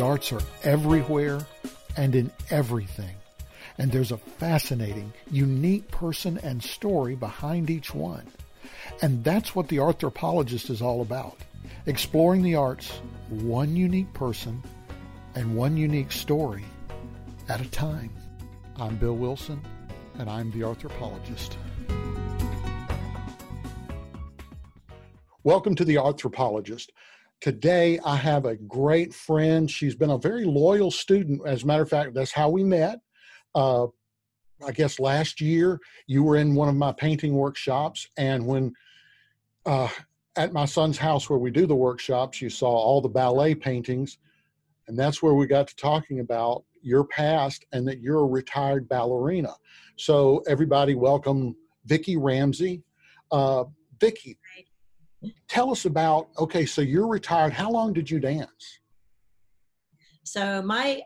The arts are everywhere and in everything, and there's a fascinating, unique person and story behind each one. And that's what The Arthropologist is all about, exploring the arts, one unique person and one unique story at a time. I'm Bill Wilson, and I'm The Arthropologist. Welcome to The Arthropologist. Today, I have a great friend. She's been a very loyal student. As a matter of fact, that's how we met. I guess last year, you were in one of my painting workshops. And when at my son's house where we do the workshops, you saw all the ballet paintings. And that's where we got to talking about your past and that you're a retired ballerina. So everybody, welcome Vicki Ramsey. Vicki. Tell us about, okay, so you're retired. How long did you dance? So my,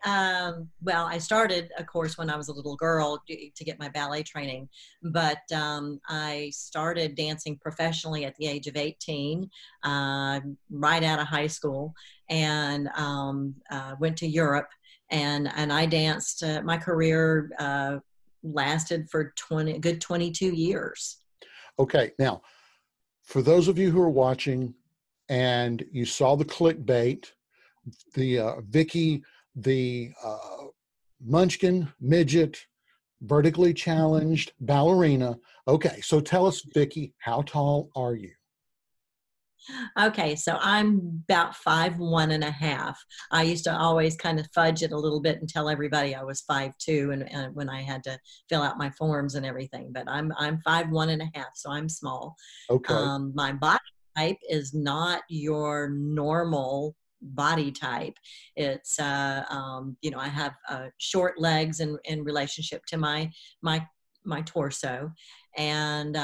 well, I started a course when I was a little girl to get my ballet training, but I started dancing professionally at the age of 18, right out of high school, and went to Europe, and I danced. My career lasted for good 22 years. Okay, now, for those of you who are watching and you saw the clickbait, the Vicki, the munchkin, midget, vertically challenged ballerina. Okay, so tell us, Vicki, how tall are you? Okay, so I'm about 5'1½". I used to always kind of fudge it a little bit and tell everybody I was 5'2", and when I had to fill out my forms and everything. But I'm 5'1½", so I'm small. Okay. My body type is not your normal body type. It's you know, I have short legs in relationship to my torso, and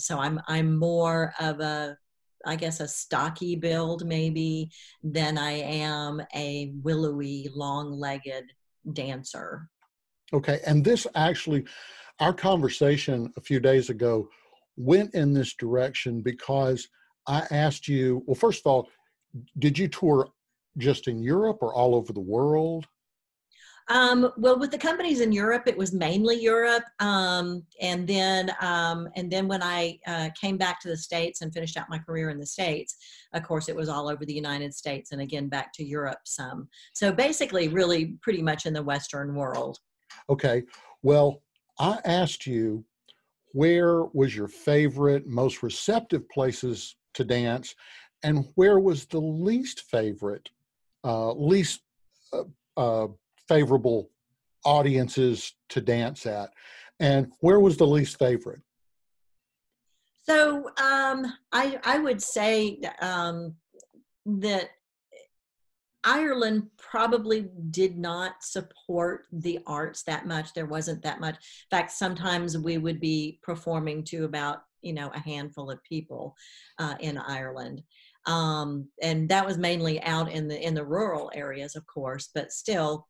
so I'm more of a, I guess, a stocky build maybe than I am a willowy, long-legged dancer. Okay, and this actually, our conversation a few days ago went in this direction because I asked you, well, first of all, did you tour just in Europe or all over the world? Well, with the companies in Europe, it was mainly Europe. And then when I came back to the States and finished out my career in the States, of course, it was all over the United States and again back to Europe some. So basically, really pretty much in the Western world. Okay. Well, I asked you, where was your favorite, most receptive places to dance, and where was the least favorite, favorable audiences to dance at, and where was the least favorite? So I would say that Ireland probably did not support the arts that much. There wasn't that much. In fact, sometimes we would be performing to about, you know, a handful of people in Ireland. And that was mainly out in the rural areas, of course, but still,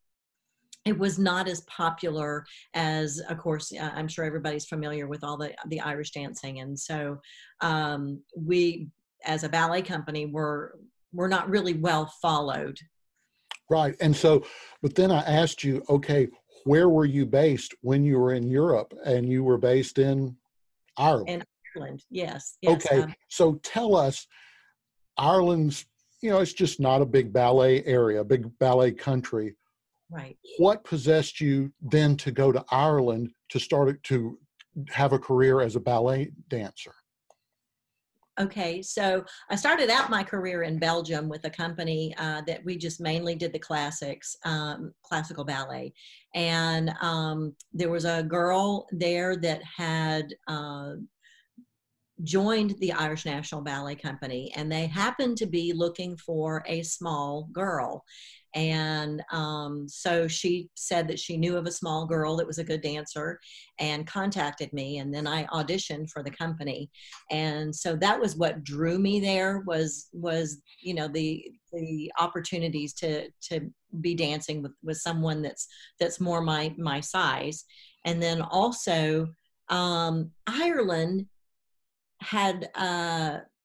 it was not as popular as, of course, I'm sure everybody's familiar with all the Irish dancing. And so we, as a ballet company, were not really well followed. Right. And so, but then I asked you, okay, where were you based when you were in Europe, and you were based in Ireland? In Ireland, yes. Okay. So tell us, Ireland's, you know, it's just not a big ballet area, a big ballet country. Right. What possessed you then to go to Ireland to start to have a career as a ballet dancer? Okay, so I started out my career in Belgium with a company that we just mainly did the classics, classical ballet. And there was a girl there that had joined the Irish National Ballet Company, and they happened to be looking for a small girl. And so she said that she knew of a small girl that was a good dancer and contacted me, and then I auditioned for the company. And so that was what drew me there, was you know, the opportunities to be dancing with someone that's more my size. And then also Ireland had,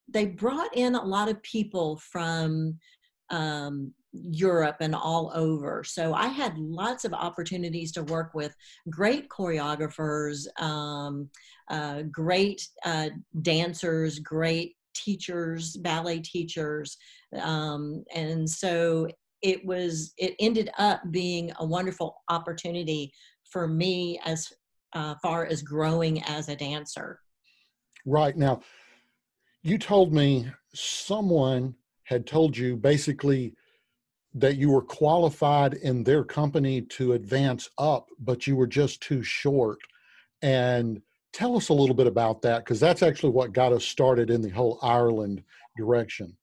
they brought in a lot of people from Europe and all over. So I had lots of opportunities to work with great choreographers, great dancers, great teachers, ballet teachers. And so it was, it ended up being a wonderful opportunity for me as far as growing as a dancer. Right. Now, you told me someone had told you basically that you were qualified in their company to advance up, but you were just too short. And tell us a little bit about that, because that's actually what got us started in the whole Ireland direction.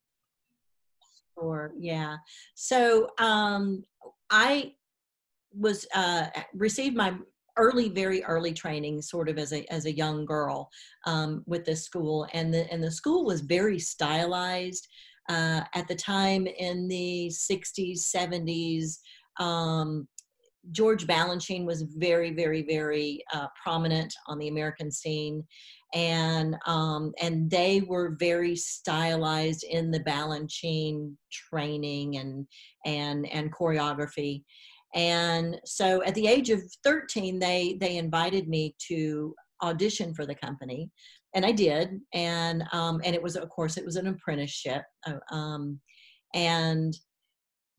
Sure, yeah. So I was received my early, very early training sort of as a young girl with this school. And the school was very stylized. At the time in the 60s, 70s, George Balanchine was very, very, very prominent on the American scene. And they were very stylized in the Balanchine training and choreography. And so at the age of 13, they invited me to audition for the company. And I did, and it was, of course, it was an apprenticeship, and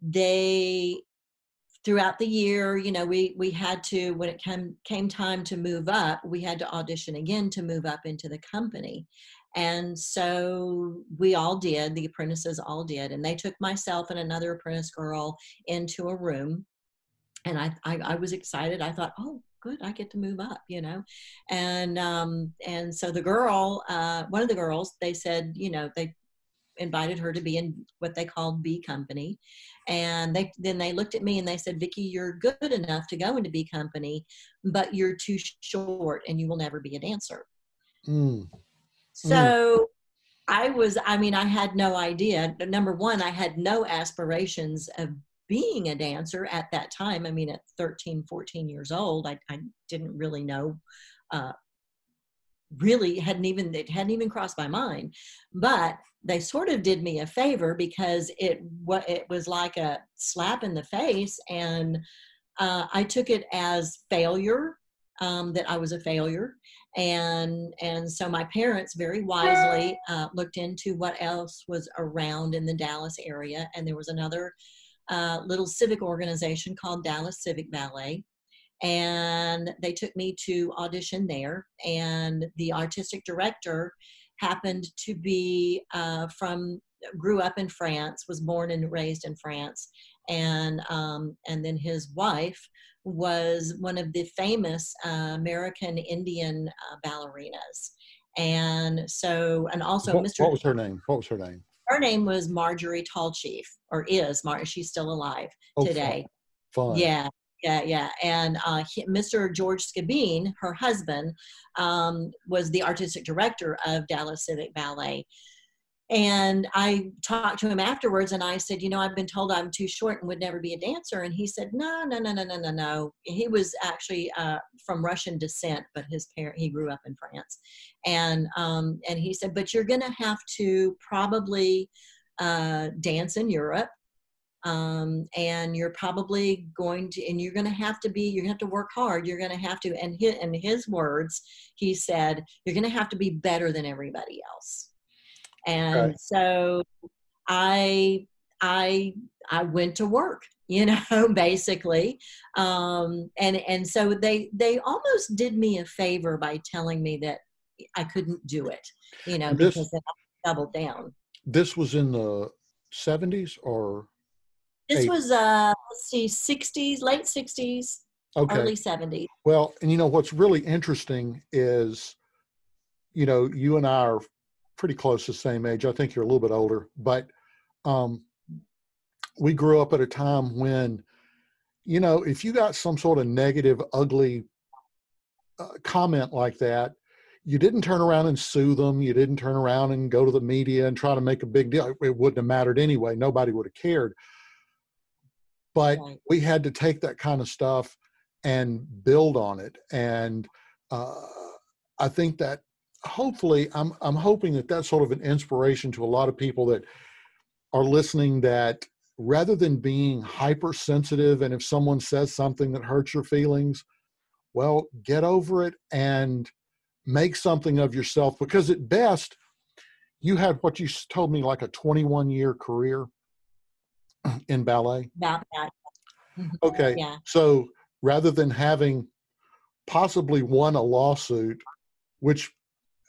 they, throughout the year, you know, we had to, when it came time to move up, we had to audition again to move up into the company, and so we all did, the apprentices all did, and they took myself and another apprentice girl into a room, and I was excited. I thought, oh, good, I get to move up, you know, and so the girl, one of the girls, they said, you know, they invited her to be in what they called B Company, and then they looked at me and they said, Vicki, you're good enough to go into B Company, but you're too short, and you will never be a dancer. Mm. So. Mm. I had no idea. Number one, I had no aspirations of being a dancer at that time. I mean, at 13, 14 years old, I didn't really know, it hadn't even crossed my mind, but they sort of did me a favor because it was like a slap in the face. And I took it as failure, that I was a failure. And so my parents very wisely looked into what else was around in the Dallas area. And there was another little civic organization called Dallas Civic Ballet, and they took me to audition there, and the artistic director happened to be grew up in France, was born and raised in France, and then his wife was one of the famous American Indian ballerinas, What was her name? Her name was Marjorie Tallchief, or is, she's still alive today. Fun. Yeah. And Mr. George Scabine, her husband, was the artistic director of Dallas Civic Ballet. And I talked to him afterwards, and I said, you know, I've been told I'm too short and would never be a dancer. And he said, no. He was actually from Russian descent, but he grew up in France. And he said, but you're going to have to probably dance in Europe. And you're probably going to, and you're gonna have to work hard. You're gonna have to, and in his words, he said, you're gonna have to be better than everybody else. And so I went to work, you know, basically. And so they almost did me a favor by telling me that I couldn't do it, you know, because then I doubled down. This was in the 70s or? This was, let's see, 60s, late 60s, okay. Early 70s. Well, and you know, what's really interesting is, you know, you and I are pretty close to the same age. I think you're a little bit older, but we grew up at a time when, you know, if you got some sort of negative, ugly comment like that, you didn't turn around and sue them. You didn't turn around and go to the media and try to make a big deal. It wouldn't have mattered anyway. Nobody would have cared. But we had to take that kind of stuff and build on it. And I think that hopefully, I'm hoping that that's sort of an inspiration to a lot of people that are listening that rather than being hypersensitive, and if someone says something that hurts your feelings, well, get over it and make something of yourself, because at best, you had what you told me, like a 21-year career in ballet. About that. Okay. Yeah. So rather than having possibly won a lawsuit, which,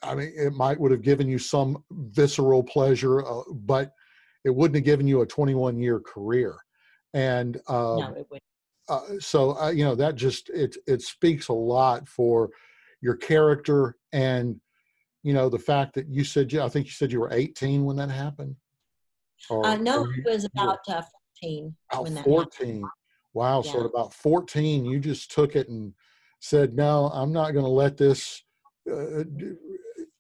I mean, it might would have given you some visceral pleasure, but it wouldn't have given you a 21-year career. And no, it wouldn't. You know, that just, it speaks a lot for your character and, you know, the fact that you said, I think you said you were 18 when that happened. Or, no, it was about 14. About 14. Wow. Yeah. So at about 14, you just took it and said, no, I'm not going to let this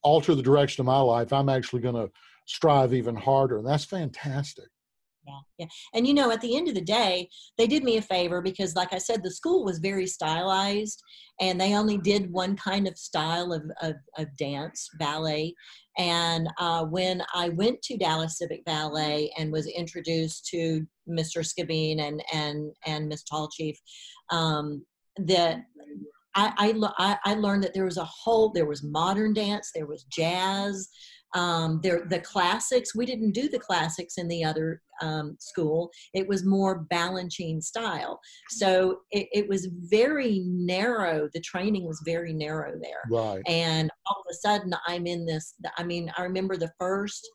alter the direction of my life. I'm actually going to strive even harder. And that's fantastic. Yeah. And, you know, at the end of the day, they did me a favor because, like I said, the school was very stylized and they only did one kind of style of dance, ballet. And when I went to Dallas Civic Ballet and was introduced to Mr. Scabine and Ms. Tallchief, that I learned that there was there was modern dance, there was jazz, the classics. We didn't do the classics in the other school. It was more Balanchine style. So it was very narrow. The training was very narrow there. Right. And all of a sudden I'm in this, I mean, I remember the first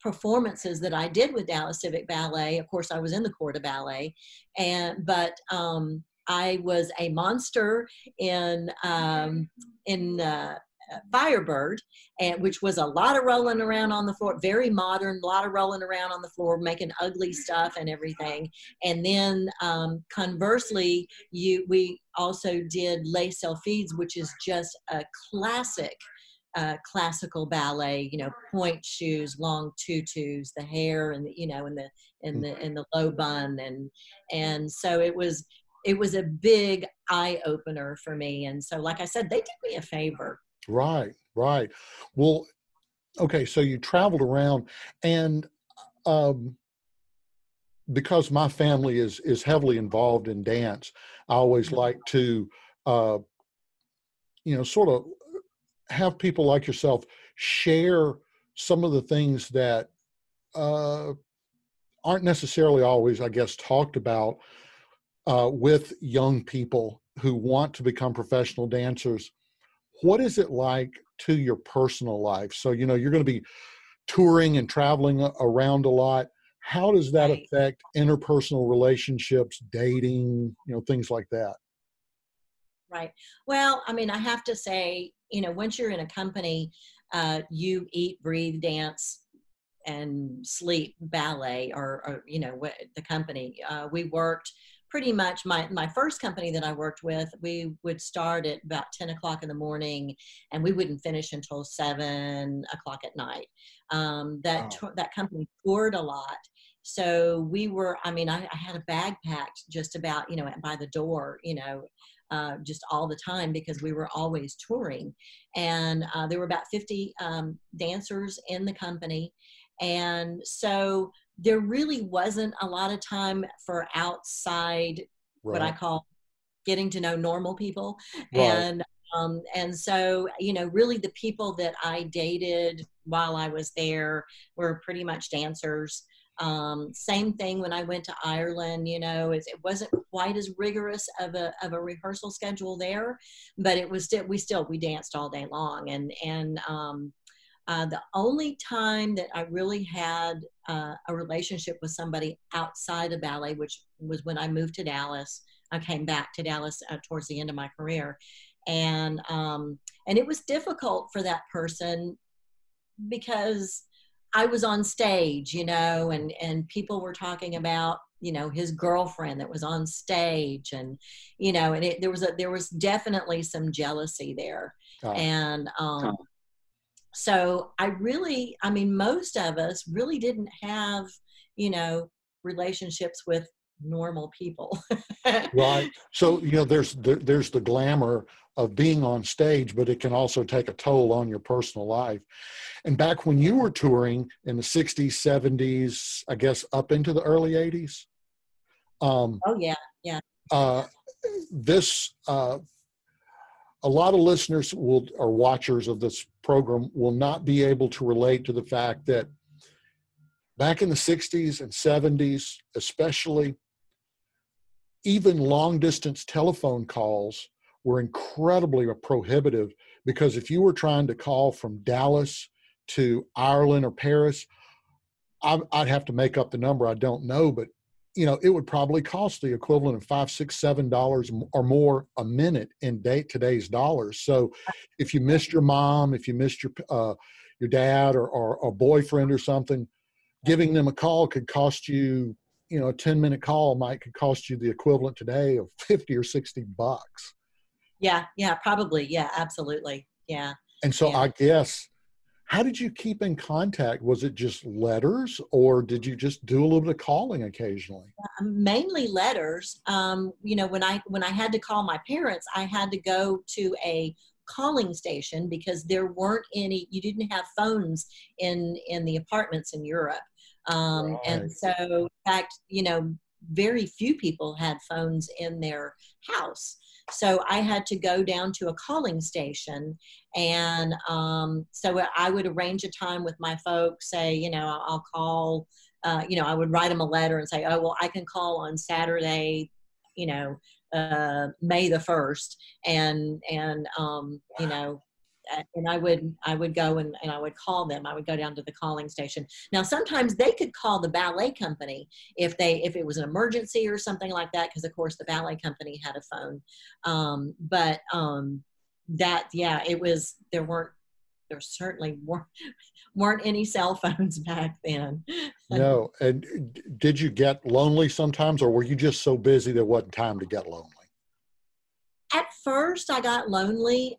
performances that I did with Dallas Civic Ballet. Of course I was in the Corps de Ballet, but I was a monster in Firebird, and which was a lot of rolling around on the floor, very modern, a lot of rolling around on the floor, making ugly stuff and everything. And then conversely, we also did Les Sylphides, which is just a classic classical ballet, you know, point shoes, long tutus, the hair, and the low bun, and so it was a big eye opener for me. And so, like I said, they did me a favor. Right. Well, okay, so you traveled around, and because my family is heavily involved in dance, I always like to, you know, sort of have people like yourself share some of the things that aren't necessarily always, I guess, talked about with young people who want to become professional dancers. What is it like to your personal life? So, you know, you're going to be touring and traveling around a lot. How does that affect interpersonal relationships, dating, you know, things like that? Right. Well, I mean, I have to say, you know, once you're in a company, you eat, breathe, dance, and sleep ballet, or you know, the company. We worked pretty much, my first company that I worked with, we would start at about 10 o'clock in the morning and we wouldn't finish until 7 o'clock at night. That company toured a lot. So we were, I mean, I had a bag packed just about, you know, by the door, you know, just all the time, because we were always touring. And there were about 50 dancers in the company. And so there really wasn't a lot of time for outside, right, what I call getting to know normal people. Right. And so, you know, really the people that I dated while I was there were pretty much dancers. Same thing when I went to Ireland, you know, it wasn't quite as rigorous of a rehearsal schedule there, but it was we danced all day long. And the only time that I really had a relationship with somebody outside of ballet, which was when I moved to Dallas. I came back to Dallas towards the end of my career. And it was difficult for that person because I was on stage, you know, and people were talking about, you know, his girlfriend that was on stage, and, you know, and there was definitely some jealousy there. Oh. And, so I mean, most of us really didn't have, you know, relationships with normal people. Right. So, you know, there's the glamour of being on stage, but it can also take a toll on your personal life. And back when you were touring in the 60s, 70s, I guess up into the early 80s. Oh, yeah, yeah. A lot of listeners will, or watchers of this program, will not be able to relate to the fact that back in the 60s and 70s, especially, even long-distance telephone calls were incredibly prohibitive, because if you were trying to call from Dallas to Ireland or Paris, I'd have to make up the number. I don't know, but you know, it would probably cost the equivalent of $5, $6, $7 or more a minute in today's dollars. So if you missed your mom, if you missed your dad or a boyfriend or something, giving them a call could cost you, you know, a 10-minute call could cost you the equivalent today of 50 or 60 bucks. Yeah. Yeah, probably. Yeah, absolutely. Yeah. And so yeah. I guess, how did you keep in contact? Was it just letters, or did you just do a little bit of calling occasionally? Mainly letters. You know, when I had to call my parents, I had to go to a calling station, because there weren't any, you didn't have phones in the apartments in Europe. Right. And so in fact, you know, very few people had phones in their house. So I had to go down to a calling station, and so I would arrange a time with my folks, say, you know, I'll call, you know, I would write them a letter and say, oh, well, I can call on Saturday, you know, May the 1st, you know, and I would go and I would call them. I would go down to the calling station. Now, sometimes they could call the ballet company if it was an emergency or something like that, because of course the ballet company had a phone. It was, there certainly weren't any cell phones back then. No. And did you get lonely sometimes, or were you just so busy there wasn't time to get lonely? At first I got lonely.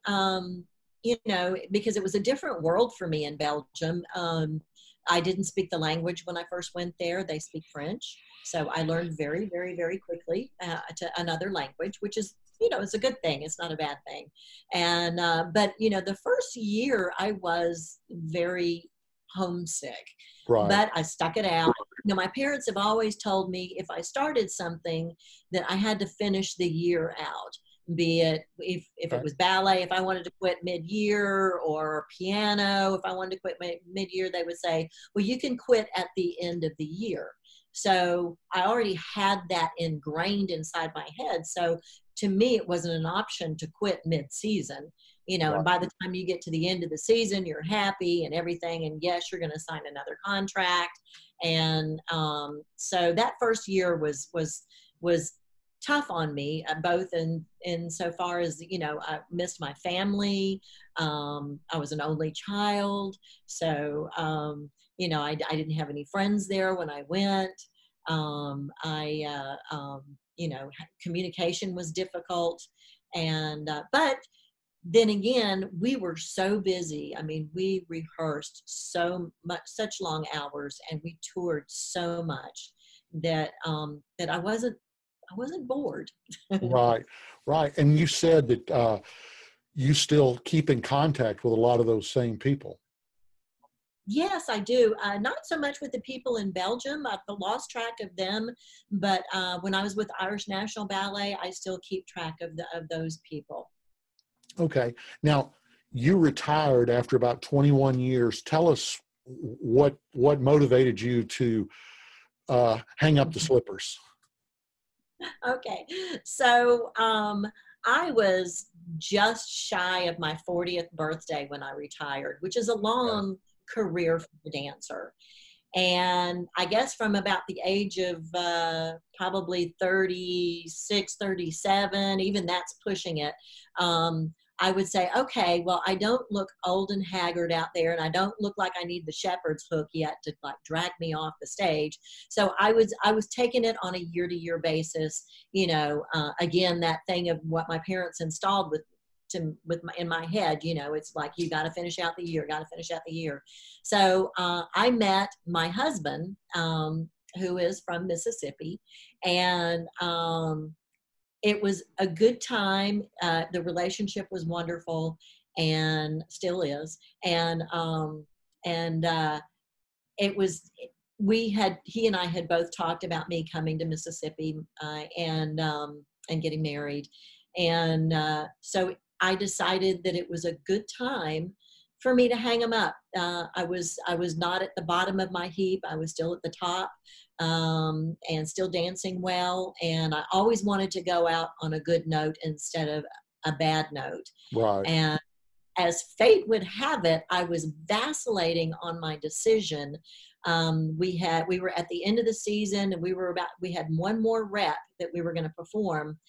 You know, because it was a different world for me in Belgium. I didn't speak the language when I first went there. They speak French. So I learned very, very, very quickly to another language, which is, you know, it's a good thing. It's not a bad thing. And, but, you know, the first year I was very homesick, right. But I stuck it out. You know, my parents have always told me if I started something that I had to finish the year out. Be it if it was ballet, if I wanted to quit mid-year, or piano, if I wanted to quit mid-year, they would say, well, you can quit at the end of the year. So I already had that ingrained inside my head. So to me, it wasn't an option to quit mid-season, you know, right. And by the time you get to the end of the season, you're happy and everything. And yes, you're going to sign another contract. And so that first year was tough on me, both in so far as, you know, I missed my family. I was an only child, so you know, I didn't have any friends there when I went. You know, communication was difficult, and but then again, we were so busy. I mean, we rehearsed so much, such long hours, and we toured so much that that I wasn't bored. Right, right. And you said that you still keep in contact with a lot of those same people. Yes, I do. Not so much with the people in Belgium. I've lost track of them. But when I was with Irish National Ballet, I still keep track of those people. Okay. Now, you retired after about 21 years. Tell us what motivated you to hang up the slippers. Okay, so I was just shy of my 40th birthday when I retired, which is a long career for a dancer. And I guess from about the age of probably 36, 37, even that's pushing it, I would say, okay, well, I don't look old and haggard out there, and I don't look like I need the shepherd's hook yet to like drag me off the stage. So I was taking it on a year-to-year basis, you know, again, that thing of what my parents installed in my head, you know, it's like, you got to finish out the year, got to finish out the year. So I met my husband who is from Mississippi, and it was a good time. The relationship was wonderful, and still is. And it was, he and I had both talked about me coming to Mississippi and getting married. And so I decided that it was a good time for me to hang them up. I was not at the bottom of my heap. I was still at the top, and still dancing well. And I always wanted to go out on a good note instead of a bad note. Right. And as fate would have it, I was vacillating on my decision. We were at the end of the season, and we had one more rep that we were going to perform.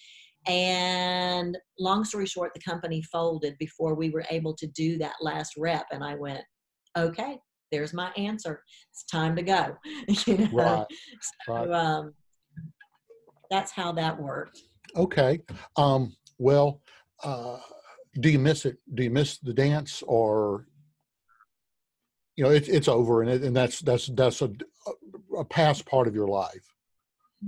And long story short, the company folded before we were able to do that last rep. And I went, okay, there's my answer. It's time to go. You know? Right. Right. So, that's how that worked. Okay. Well, do you miss it? Do you miss the dance, or, you know, it's over, and that's a past part of your life?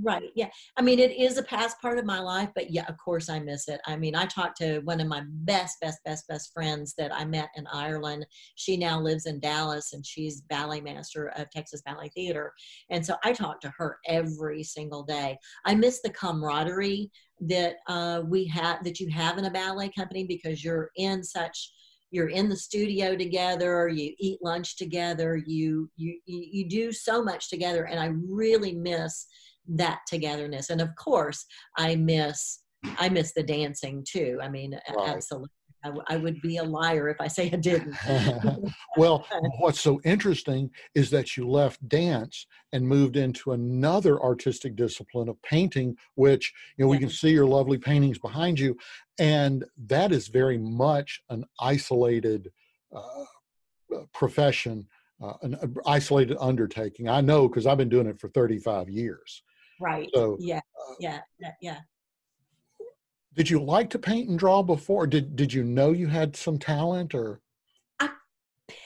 Right. Yeah. I mean, it is a past part of my life, but yeah, of course I miss it. I mean, I talked to one of my best friends that I met in Ireland. She now lives in Dallas, and she's ballet master of Texas Ballet Theater. And so I talk to her every single day. I miss the camaraderie that that you have in a ballet company, because you're in the studio together, you eat lunch together, you do so much together. And I really miss that togetherness. And of course I miss the dancing too. I mean, right. Absolutely. I would be a liar if I say I didn't. Well, what's so interesting is that you left dance and moved into another artistic discipline of painting, which, you know, we can see your lovely paintings behind you. And that is very much an isolated profession, an isolated undertaking. I know, because I've been doing it for 35 years. Right. So, yeah. Did you like to paint and draw before? Did you know you had some talent, or? I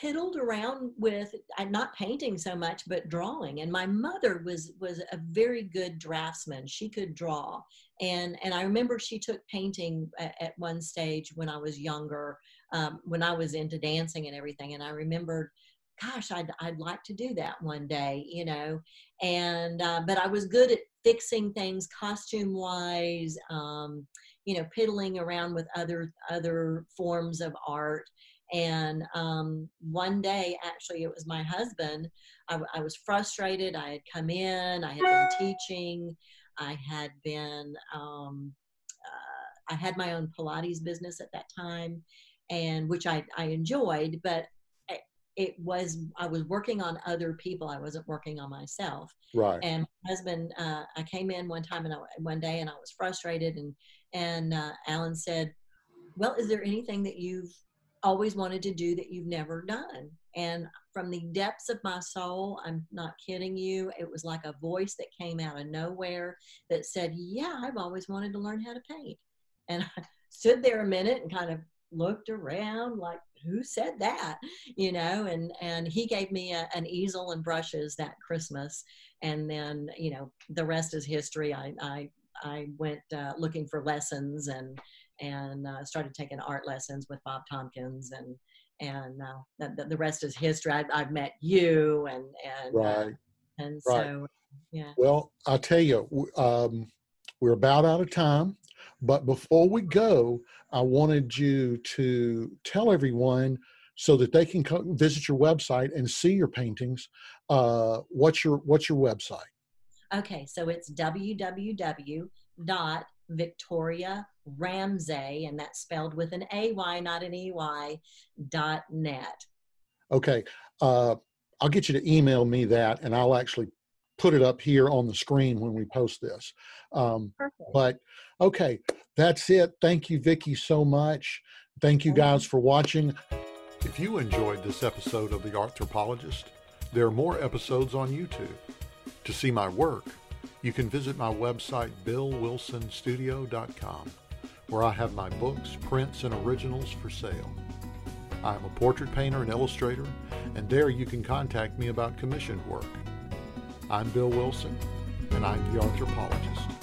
piddled around with, not painting so much, but drawing. And my mother was a very good draftsman. She could draw. And I remember she took painting at one stage when I was younger, when I was into dancing and everything. And I remembered, gosh, I'd like to do that one day, you know. And, but I was good at fixing things costume wise, you know, piddling around with other forms of art. And one day, actually, it was my husband. I was frustrated. I had come in. I had been teaching. I had been. I had my own Pilates business at that time, and which I enjoyed. But I was working on other people. I wasn't working on myself. Right. And my husband, I came in one time, and one day, and I was frustrated. And Alan said, well, is there anything that you've always wanted to do that you've never done? And from the depths of my soul, I'm not kidding you, it was like a voice that came out of nowhere that said, yeah, I've always wanted to learn how to paint. And I stood there a minute and kind of looked around like, who said that, you know? And he gave me an easel and brushes that Christmas. And then, you know, the rest is history. I went looking for lessons and started taking art lessons with Bob Tompkins, and the rest is history. I've met you, and right. And right. So, yeah. Well, I'll tell you, we're about out of time, but before we go, I wanted you to tell everyone, so that they can come visit your website and see your paintings. What's your website? Okay, so it's www.victoriaramsey, and that's spelled with an A-Y, not an E-Y, .net. Okay, I'll get you to email me that, and I'll actually put it up here on the screen when we post this. Perfect. But, okay, that's it. Thank you, Vicki, so much. Thank you guys for watching. If you enjoyed this episode of The Arthropologist, there are more episodes on YouTube. To see my work, you can visit my website, BillWilsonStudio.com, where I have my books, prints, and originals for sale. I am a portrait painter and illustrator, and there you can contact me about commissioned work. I'm Bill Wilson, and I'm the Arthropologist.